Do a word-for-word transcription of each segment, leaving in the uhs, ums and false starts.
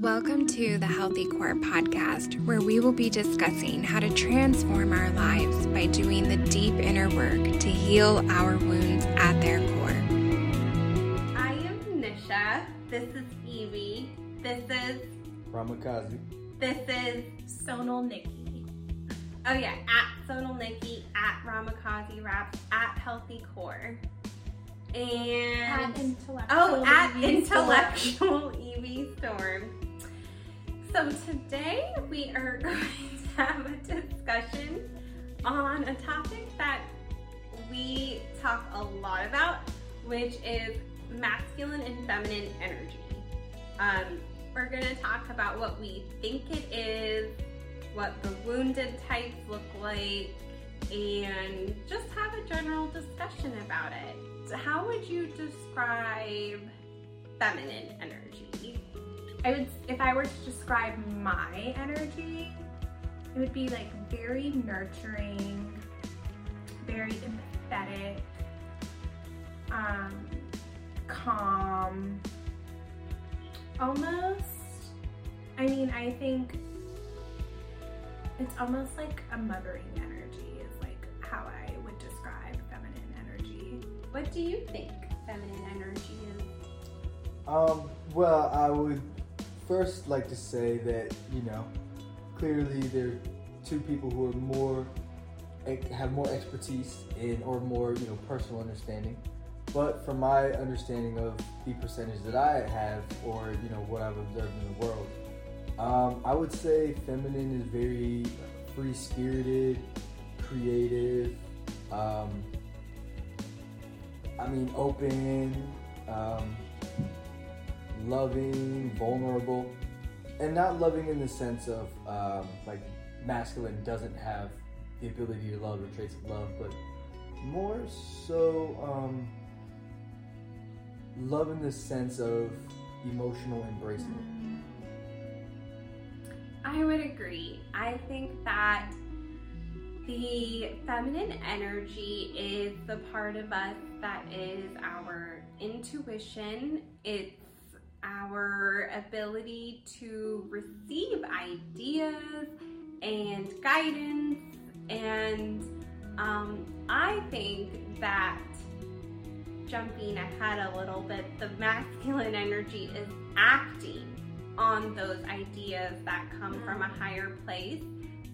Welcome to the Healthy Kaur podcast, where we will be discussing how to transform our lives by doing the deep inner work to heal our wounds at their core. I am Nisha. This is Evie. This is Ramakazi. This is Sonal Nikki. Oh yeah, at Sonal Nikki, at Ramakazi Raps, at Healthy Kaur. And at Intellectual Oh, at E V Intellectual E V Storm. So today we are going to have a discussion on a topic that we talk a lot about, which is masculine and feminine energy. Um, we're going to talk about what we think it is, what the wounded types look like, and just have a general discussion about it. So how would you describe feminine energy? I would, if I were to describe my energy, it would be like very nurturing, very empathetic, um, calm, almost, I mean, I think it's almost like a mothering energy is like how I would describe feminine energy. What do you think feminine energy is? Um, well, I would first like to say that, you know, clearly there are two people who are more, have more expertise in, or more, you know, personal understanding. But from my understanding of the percentage that I have, or, you know, what I've observed in the world, um, I would say feminine is very free-spirited, creative, um, I mean, open, um, loving, vulnerable, and not loving in the sense of um, like masculine doesn't have the ability to love or traits of love, but more so um, love in the sense of emotional embracement. I would agree. I think that the feminine energy is the part of us that is our intuition. It's our ability to receive ideas and guidance, and um, I think that, jumping ahead a little bit, the masculine energy is acting on those ideas that come from a higher place.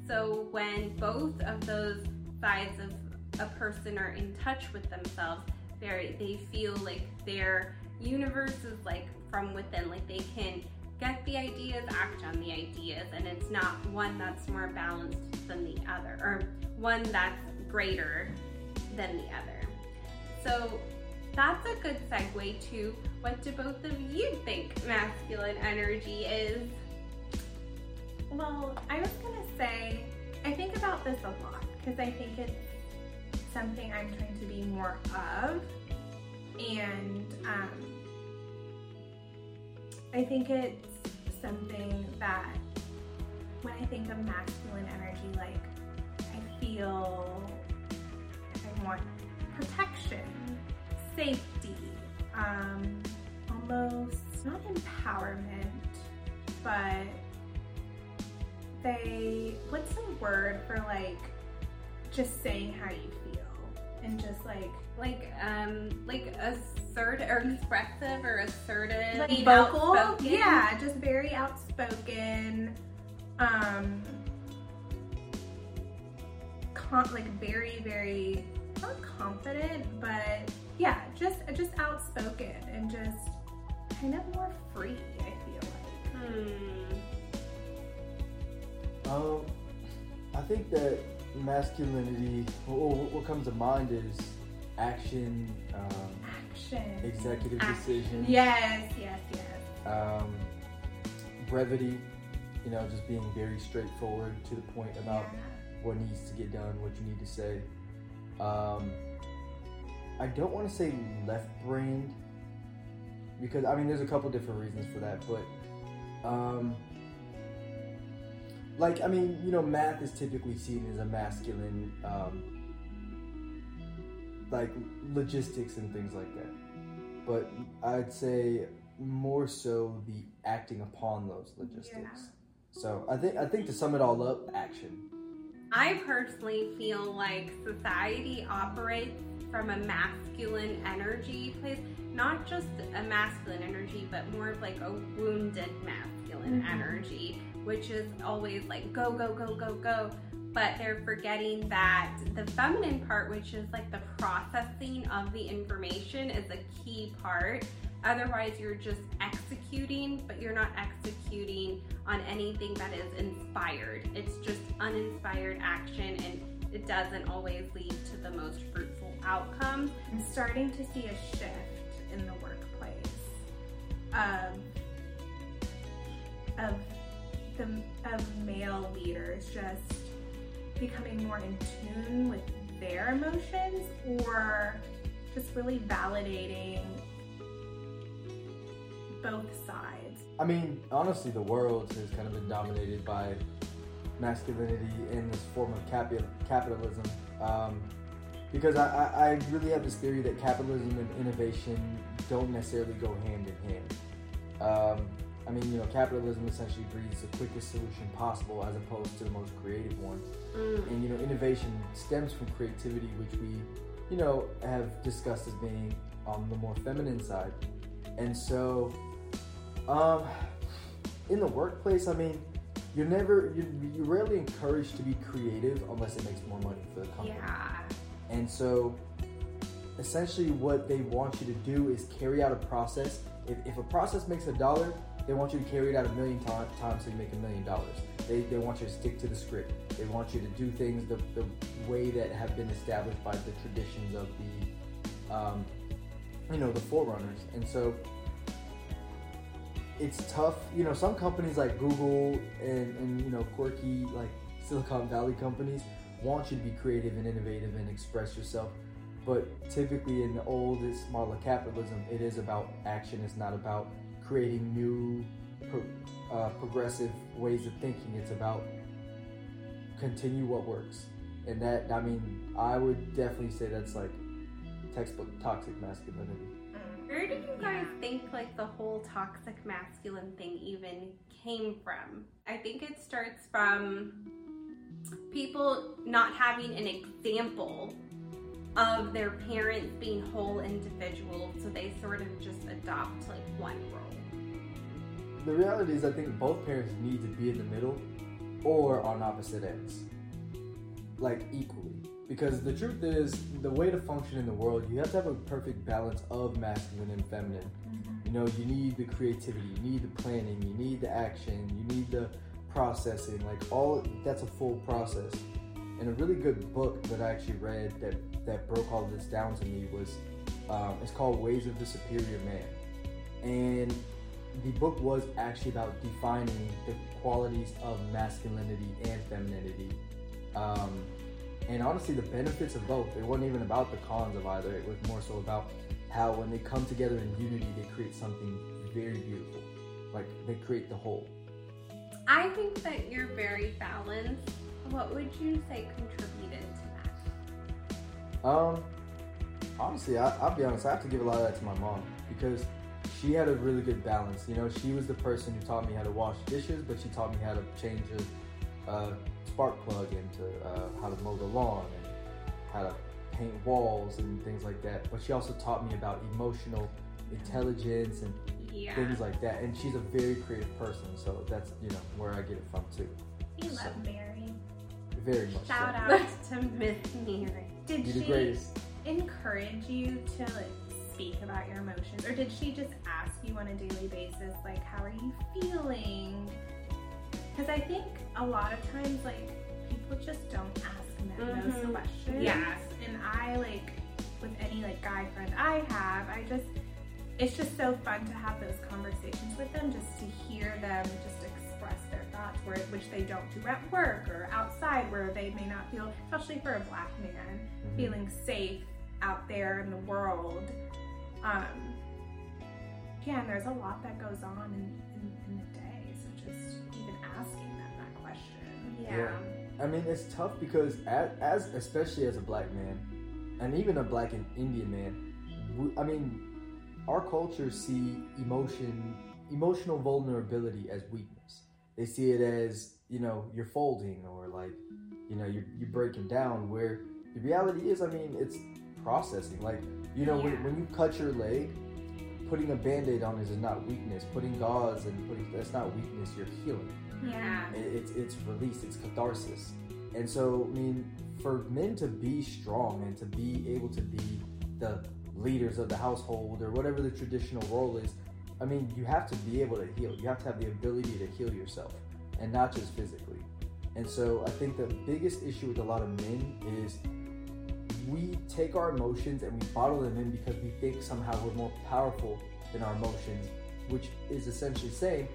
So when both of those sides of a person are in touch with themselves, they they feel like their universe is like from within, like they can get the ideas, act on the ideas, and it's not one that's more balanced than the other, or one that's greater than the other. So that's a good segue to, what do both of you think masculine energy is? Well, I was gonna say, I think about this a lot, because I think it's something I'm trying to be more of, and um, I think it's something that when I think of masculine energy, like I feel I want protection, safety, um, almost not empowerment, but they, what's the word for like just saying how you feel and just like, like, um, like a assertive or expressive or assertive, like vocal, outspoken. Yeah, just very outspoken, um, con- like very, very not confident, but yeah, just just outspoken and just kind of more free, I feel like. Hmm. Um, I think that masculinity, what, what comes to mind is action. Um, Action. Executive Action. Decisions. Yes, yes, yes. Um, brevity, you know, just being very straightforward to the point about yeah. what needs to get done, what you need to say. Um, I don't want to say left-brained, because, I mean, there's a couple different reasons for that, but, um, like, I mean, you know, math is typically seen as a masculine, um, like logistics and things like that, but I'd say more so the acting upon those logistics. Yeah. So I think I think to sum it all up, action. I personally feel like society operates from a masculine energy place, not just a masculine energy, but more of like a wounded masculine mm-hmm. energy, which is always like go, go, go, go, go. But they're forgetting that the feminine part, which is like the processing of the information, is a key part. Otherwise, you're just executing, but you're not executing on anything that is inspired. It's just uninspired action, and it doesn't always lead to the most fruitful outcomes. I'm starting to see a shift in the workplace um, of the of male leaders just becoming more in tune with their emotions, or just really validating both sides. I mean, honestly, the world has kind of been dominated by masculinity in this form of capi- capitalism. Um, because I, I, I really have this theory that capitalism and innovation don't necessarily go hand in hand. Um, I mean, you know, capitalism essentially breeds the quickest solution possible as opposed to the most creative one. Mm. And, you know, innovation stems from creativity, which we, you know, have discussed as being on the more feminine side. And so, um, in the workplace, I mean, you're never, you're, you're rarely encouraged to be creative unless it makes more money for the company. Yeah. And so, essentially what they want you to do is carry out a process. If, if a process makes a dollar, they want you to carry it out a million t- times so you make a million dollars. They they want you to stick to the script. They want you to do things the, the way that have been established by the traditions of the, um, you know, the forerunners. And so it's tough. You know, some companies like Google and, and you know, quirky like Silicon Valley companies want you to be creative and innovative and express yourself. But typically in the oldest model of capitalism, it is about action. It's not about creating new pro- uh, progressive ways of thinking. It's about continue what works. And that, I mean, I would definitely say that's like textbook toxic masculinity. Where do you guys think like the whole toxic masculine thing even came from? I think it starts from people not having an example of their parents being whole individuals, so they sort of just adopt like one role. The reality is I think both parents need to be in the middle or on opposite ends, like equally. Because the truth is, the way to function in the world, you have to have a perfect balance of masculine and feminine. Mm-hmm. You know, you need the creativity, you need the planning, you need the action, you need the processing, like all, that's a full process. And a really good book that I actually read that, that broke all of this down to me was, um, it's called Ways of the Superior Man. And the book was actually about defining the qualities of masculinity and femininity. Um, and honestly, the benefits of both. It wasn't even about the cons of either. It was more so about how when they come together in unity, they create something very beautiful. Like, they create the whole. I think that you're very balanced. What would you say contributed to that? Um, honestly, I, I'll be honest, I have to give a lot of that to my mom because she had a really good balance. You know, she was the person who taught me how to wash dishes, but she taught me how to change a uh, spark plug and to, uh, how to mow the lawn and how to paint walls and things like that. But she also taught me about emotional intelligence and yeah. things like that. And she's a very creative person, so that's, you know, where I get it from too. You so. Love Mary. Very much. Shout so. out to Miss Mary. Did You're she encourage you to like, speak about your emotions, or did she just ask you on a daily basis, like, how are you feeling? Because I think a lot of times, like, people just don't ask men mm-hmm. those questions. Yes. And I, like, with any, like, guy friend I have, I just, it's just so fun to have those conversations with them, just to hear them just express their thoughts, where, which they don't do at work or outside, where they may not feel, especially for a black man, mm-hmm. feeling safe out there in the world. Um, yeah, and there's a lot that goes on in, in, in the day, so just even asking them that question. Yeah. yeah. I mean, it's tough because as, as, especially as a black man, and even a black and Indian man, we, I mean, Our cultures see emotion, emotional vulnerability as weakness. They see it as, you know, you're folding or like, you know, you're, you're breaking down, where the reality is, I mean, it's processing. Like, you know, yeah. when, when you cut your leg, putting a Band-Aid on it is not weakness. Putting gauze and putting, that's not weakness, you're healing. Yeah. It, it's, it's release, it's catharsis. And so, I mean, for men to be strong and to be able to be the leaders of the household or whatever the traditional role is, I mean, you have to be able to heal. You have to have the ability to heal yourself, and not just physically. And so I think the biggest issue with a lot of men is we take our emotions and we bottle them in because we think somehow we're more powerful than our emotions, which is essentially saying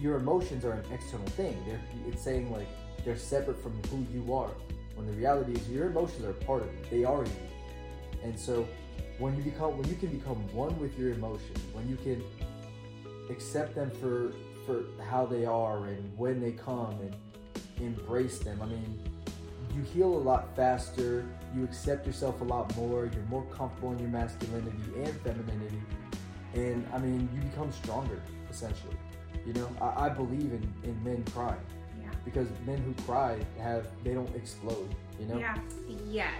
your emotions are an external thing. They're, it's saying like they're separate from who you are, when the reality is your emotions are part of you. They are you. And so when you become, when you can become one with your emotions, when you can accept them for for how they are and when they come and embrace them, I mean, you heal a lot faster, you accept yourself a lot more, you're more comfortable in your masculinity and femininity, and I mean, you become stronger, essentially. You know, I, I believe in, in men crying, yeah. because men who cry, have they don't explode, you know? Yeah, yeah.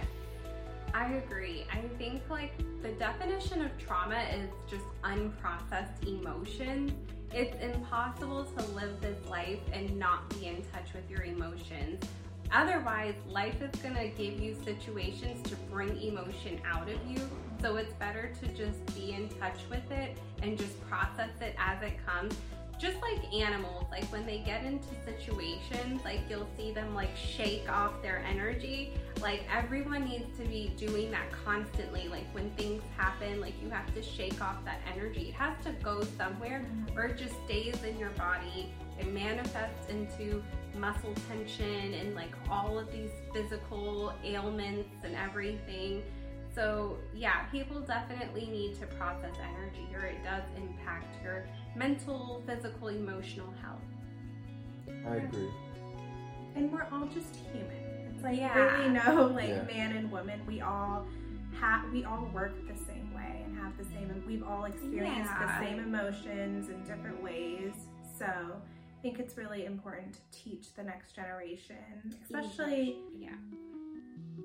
I agree. I think like the definition of trauma is just unprocessed emotions. It's impossible to live this life and not be in touch with your emotions. Otherwise, life is going to give you situations to bring emotion out of you. So it's better to just be in touch with it and just process it as it comes. Just like animals, like when they get into situations, like you'll see them like shake off their energy. Like everyone needs to be doing that constantly. Like when things happen, like you have to shake off that energy. It has to go somewhere, or it just stays in your body. It manifests into muscle tension and like all of these physical ailments and everything. So yeah, people definitely need to process energy, or it does impact your mental, physical, emotional health. I agree. And we're all just human. It's like yeah. really no like yeah. man and woman. We all have we all work the same way and have the same, and we've all experienced yeah. the same emotions in different ways. So I think it's really important to teach the next generation, especially yeah.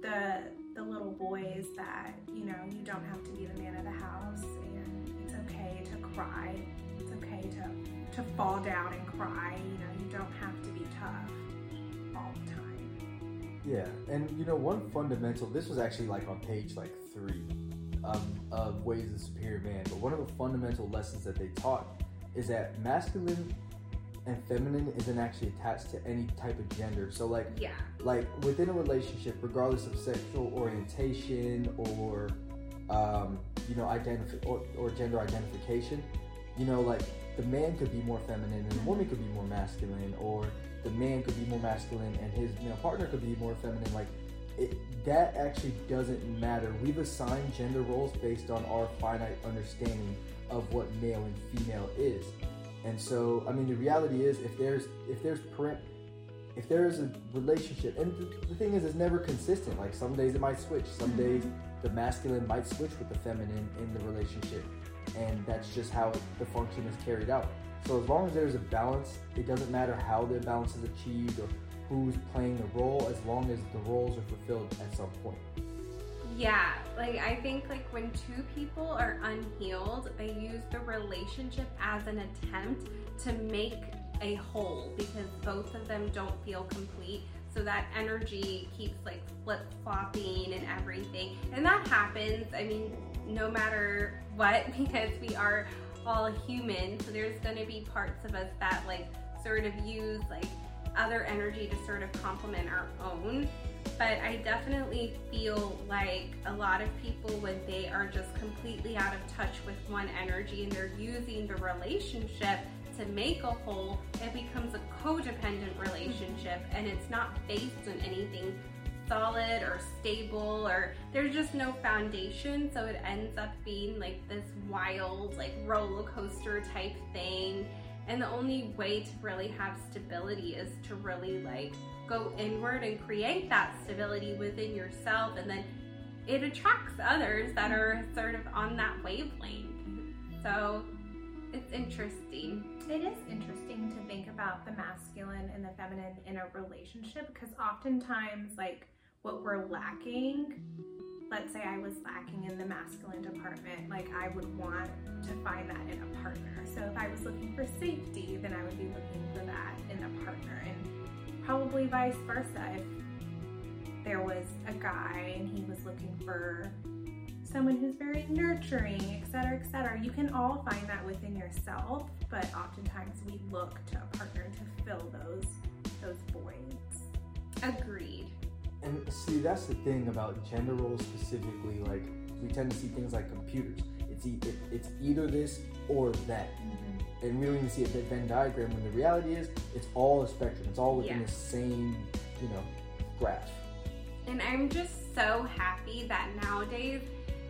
the the little boys, that you know you don't have to be the man of the house, and it's okay to cry. It's okay to to fall down and cry. You know, you don't have to be tough all the time. Yeah, and you know, one fundamental. This was actually like on page like three um, of Ways of the Superior Man. But one of the fundamental lessons that they taught is that masculine and feminine isn't actually attached to any type of gender. So like, yeah. like within a relationship, regardless of sexual orientation or, um, you know, identif- or, or gender identification, you know, like the man could be more feminine and the woman could be more masculine, or the man could be more masculine and his you know, partner could be more feminine. Like it, that actually doesn't matter. We've assigned gender roles based on our finite understanding of what male and female is. And so, I mean, the reality is, if there's if there's parent, if there is a relationship, and the, the thing is, it's never consistent. Like some days it might switch. Some days the masculine might switch with the feminine in the relationship, and that's just how it, the function is carried out. So as long as there's a balance, it doesn't matter how the balance is achieved or who's playing the role, as long as the roles are fulfilled at some point. Yeah, like I think like when two people are unhealed, they use the relationship as an attempt to make a whole, because both of them don't feel complete. So that energy keeps like flip-flopping and everything. And that happens, I mean, no matter what, because we are all human. So there's going to be parts of us that like sort of use like other energy to sort of complement our own. But I definitely feel like a lot of people, when they are just completely out of touch with one energy and they're using the relationship to make a whole, it becomes a codependent relationship, and it's not based on anything solid or stable, or there's just no foundation. So it ends up being like this wild, like roller coaster type thing. And the only way to really have stability is to really like go inward and create that stability within yourself, and then it attracts others that are sort of on that wavelength. So it's interesting. It is interesting to think about the masculine and the feminine in a relationship, because oftentimes, like, what we're lacking, let's say I was lacking in the masculine department, like I would want to find that in a partner. So if I was looking for safety, then I would be looking for that in a partner, and probably vice versa. If there was a guy and he was looking for someone who's very nurturing, et cetera, et cetera, you can all find that within yourself, but oftentimes we look to a partner to fill those those voids. Agreed. And see, that's the thing about gender roles specifically. Like, we tend to see things like computers. It's either it's either this or that, mm-hmm. and we don't even see a big Venn diagram. When the reality is, it's all a spectrum. It's all within yeah. the same, you know, graph. And I'm just so happy that nowadays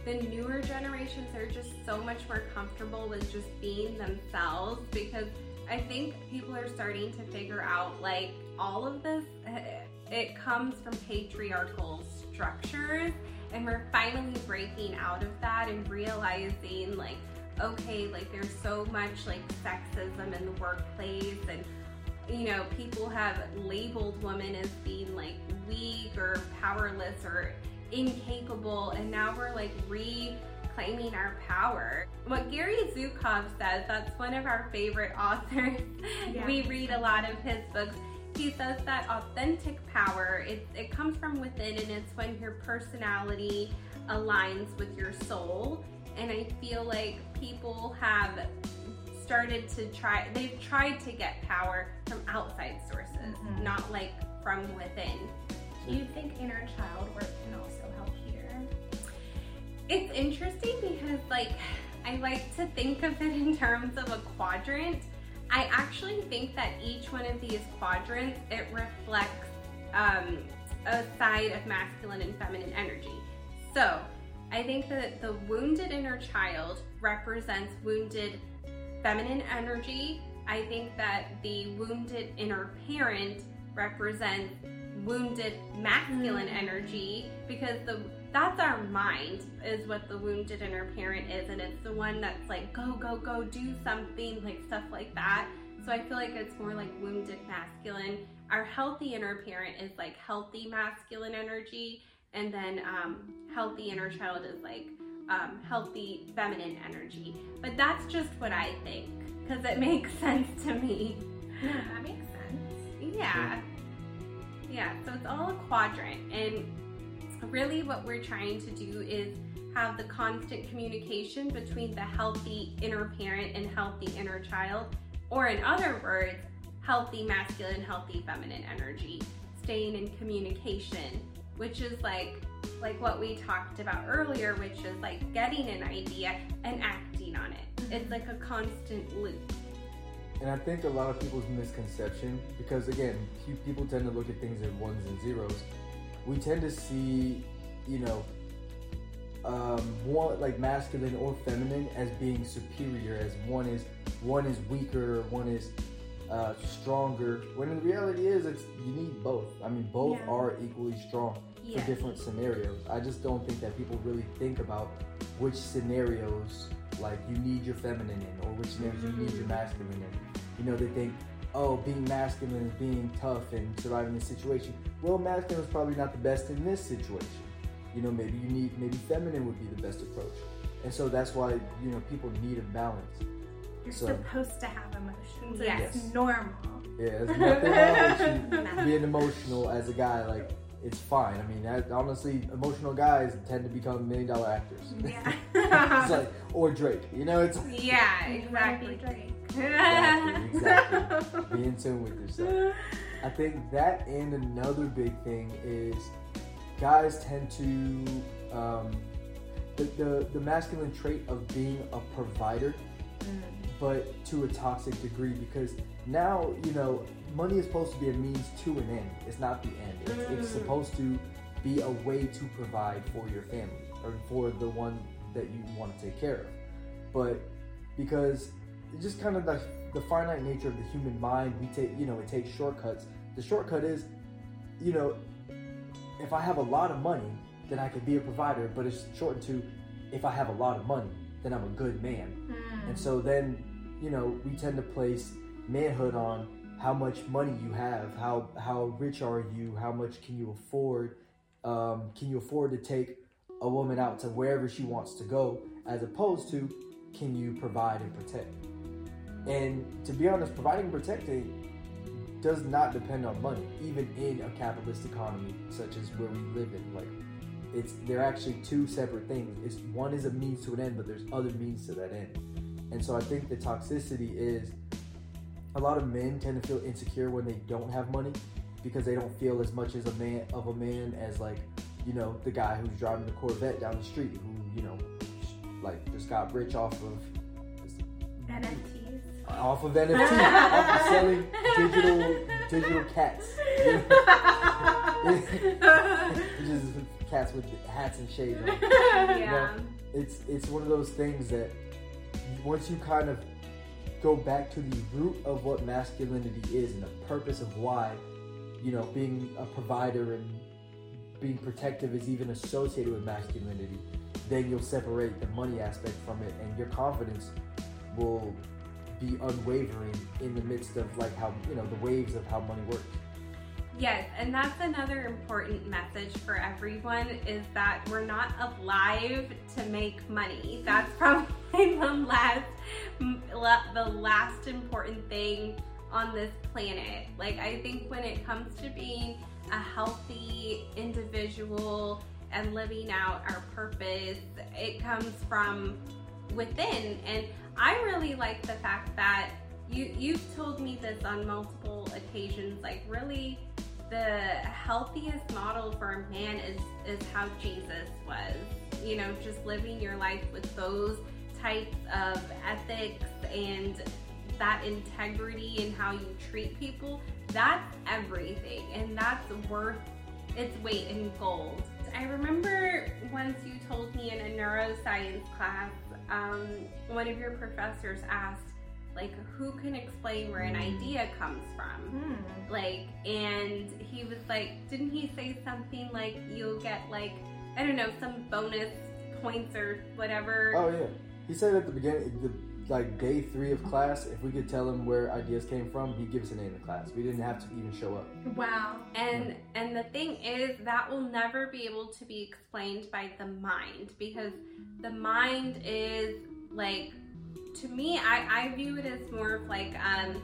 the newer generations are just so much more comfortable with just being themselves, because I think people are starting to figure out, like, all of this, it comes from patriarchal structures, and we're finally breaking out of that and realizing, like, okay, like, there's so much, like, sexism in the workplace, and, you know, people have labeled women as being, like, weak or powerless or incapable, and now we're, like, reclaiming our power. What Gary Zukav says, that's one of our favorite authors. Yeah. We read a lot of his books. He says that authentic power, it, it comes from within, and it's when your personality aligns with your soul. And I feel like people have started to try, they've tried to get power from outside sources, mm-hmm. not, like, from within. Do you think inner child work can also help here? It's interesting because, like, I like to think of it in terms of a quadrant. I actually think that each one of these quadrants, it reflects um, a side of masculine and feminine energy. So I think that the wounded inner child represents wounded feminine energy. I think that the wounded inner parent represents wounded masculine energy, because the that's our mind is what the wounded inner parent is, and it's the one that's like, go go go do something, like stuff like that. So I feel like it's more like wounded masculine. Our healthy inner parent is like healthy masculine energy, and then um healthy inner child is like um healthy feminine energy. But that's just what I think, because it makes sense to me. Yeah, that makes sense. Yeah. Yeah, so it's all a quadrant, and really what we're trying to do is have the constant communication between the healthy inner parent and healthy inner child, or in other words, healthy masculine, healthy feminine energy, staying in communication, which is like like what we talked about earlier, which is like getting an idea and acting on it. It's like a constant loop. And I think a lot of people's misconception, because again, people tend to look at things in ones and zeros. We tend to see, you know, um, one, like masculine or feminine as being superior, as one is one is weaker, one is uh, stronger. When the reality is, it's you need both. I mean, both yeah. are equally strong yeah. for different scenarios. I just don't think that people really think about which scenarios, like, you need your feminine in, or which scenarios mm-hmm. you need your masculine in. You know, they think, oh, being masculine is being tough and surviving the situation. Well, masculine is probably not the best in this situation. You know, maybe you need, maybe feminine would be the best approach. And so that's why, you know, people need a balance. You're so, supposed to have emotions. Yeah. Yes. It's normal. Yeah, there's nothing wrong with you being emotional as a guy, like, it's fine. I mean, I, honestly, emotional guys tend to become million dollar actors. Yeah. It's like, or Drake, you know? It's yeah, exactly. Drake. Exactly, exactly. Be in tune with yourself. I think that, and another big thing is guys tend to, um, the, the, the masculine trait of being a provider, mm. but to a toxic degree, because now, you know, money is supposed to be a means to an end. It's not the end. It's, it's supposed to be a way to provide for your family or for the one that you want to take care of. But because it's just kind of the, the finite nature of the human mind, we take, you know, it takes shortcuts. The shortcut is, you know, if I have a lot of money, then I can be a provider, but it's shortened to if I have a lot of money. then I'm a good man. Mm. And so then, you know, we tend to place manhood on how much money you have, how how rich are you, how much can you afford, um, can you afford to take a woman out to wherever she wants to go, as opposed to can you provide and protect. And to be honest, providing and protecting does not depend on money, even in a capitalist economy such as where we live in. Like, it's they're actually two separate things. It's one is a means to an end, but there's other means to that end. And so I think the toxicity is a lot of men tend to feel insecure when they don't have money because they don't feel as much as a man of a man as, like, you know, the guy who's driving the Corvette down the street who, you know, like just got rich off of N F Ts. Off of N F Ts. Off of selling digital digital cats. Just cats with hats and shades on. Yeah. You know, it's it's one of those things that once you kind of go back to the root of what masculinity is and the purpose of why, you know, being a provider and being protective is even associated with masculinity, then you'll separate the money aspect from it, and your confidence will be unwavering in the midst of, like, how, you know, the waves of how money works. Yes, and that's another important message for everyone, is that we're not alive to make money. That's probably the last, the last important thing on this planet. Like, I think when it comes to being a healthy individual and living out our purpose, it comes from within. And I really like the fact that you, you've told me this on multiple occasions, like, really the healthiest model for a man is, is how Jesus was, you know, just living your life with those types of ethics and that integrity and how you treat people. That's everything, and that's worth its weight in gold. I remember once you told me in a neuroscience class, um, one of your professors asked, like, who can explain where an idea comes from? Hmm. Like, and he was like, didn't he say something like, you'll get, like, I don't know, some bonus points or whatever? Oh, yeah. He said at the beginning, the, like, day three of class, if we could tell him where ideas came from, he'd give us a name in class. We didn't have to even show up. Wow. And, yeah. and the thing is, that will never be able to be explained by the mind, because the mind is, like, to me, I, I view it as more of like um,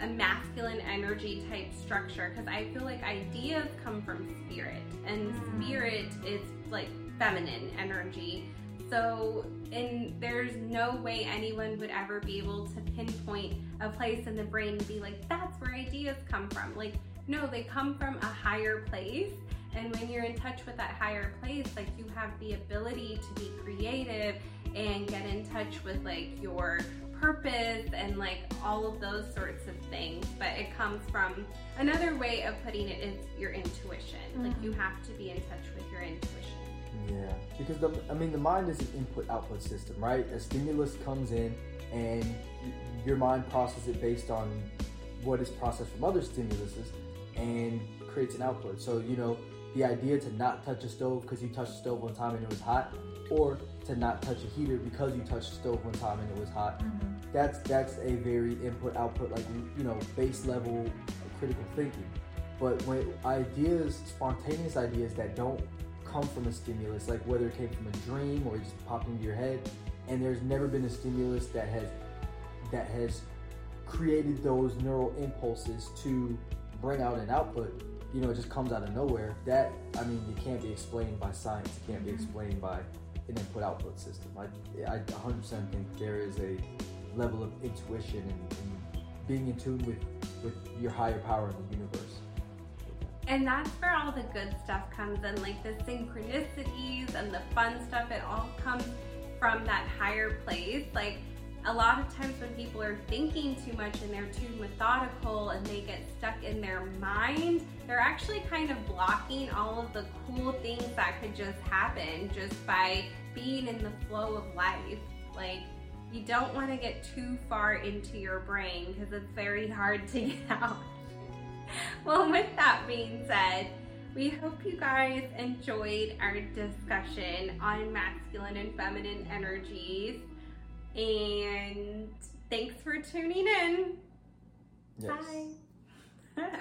a masculine energy type structure, because I feel like ideas come from spirit, and spirit is like feminine energy. So, and there's no way anyone would ever be able to pinpoint a place in the brain and be like, that's where ideas come from. Like, no, they come from a higher place. And when you're in touch with that higher place, like, you have the ability to be creative and get in touch with, like, your purpose and, like, all of those sorts of things. But it comes from, another way of putting it is your intuition. Mm-hmm. Like, you have to be in touch with your intuition. Yeah, because the, I mean, the mind is an input-output system, right? A stimulus comes in and your mind processes it based on what is processed from other stimuluses and creates an output. So, you know, the idea to not touch a stove because you touched the stove one time and it was hot, or to not touch a heater because you touched the stove one time and it was hot. Mm-hmm. That's that's a very input-output, like, you know, base level critical thinking. But when ideas, spontaneous ideas that don't come from a stimulus, like whether it came from a dream or it just popped into your head, and there's never been a stimulus that has that has created those neural impulses to bring out an output, you know, it just comes out of nowhere. That, I mean, it can't be explained by science. It can't be explained by an input-output system. I, I one hundred percent think there is a level of intuition and, and being in tune with, with your higher power in the universe. And that's where all the good stuff comes in, like the synchronicities and the fun stuff. It all comes from that higher place. Like, a lot of times when people are thinking too much and they're too methodical and they get stuck in their mind, they're actually kind of blocking all of the cool things that could just happen just by being in the flow of life. Like, you don't want to get too far into your brain because it's very hard to get out. Well, with that being said, we hope you guys enjoyed our discussion on masculine and feminine energies. and thanks for tuning in. Yes. Bye.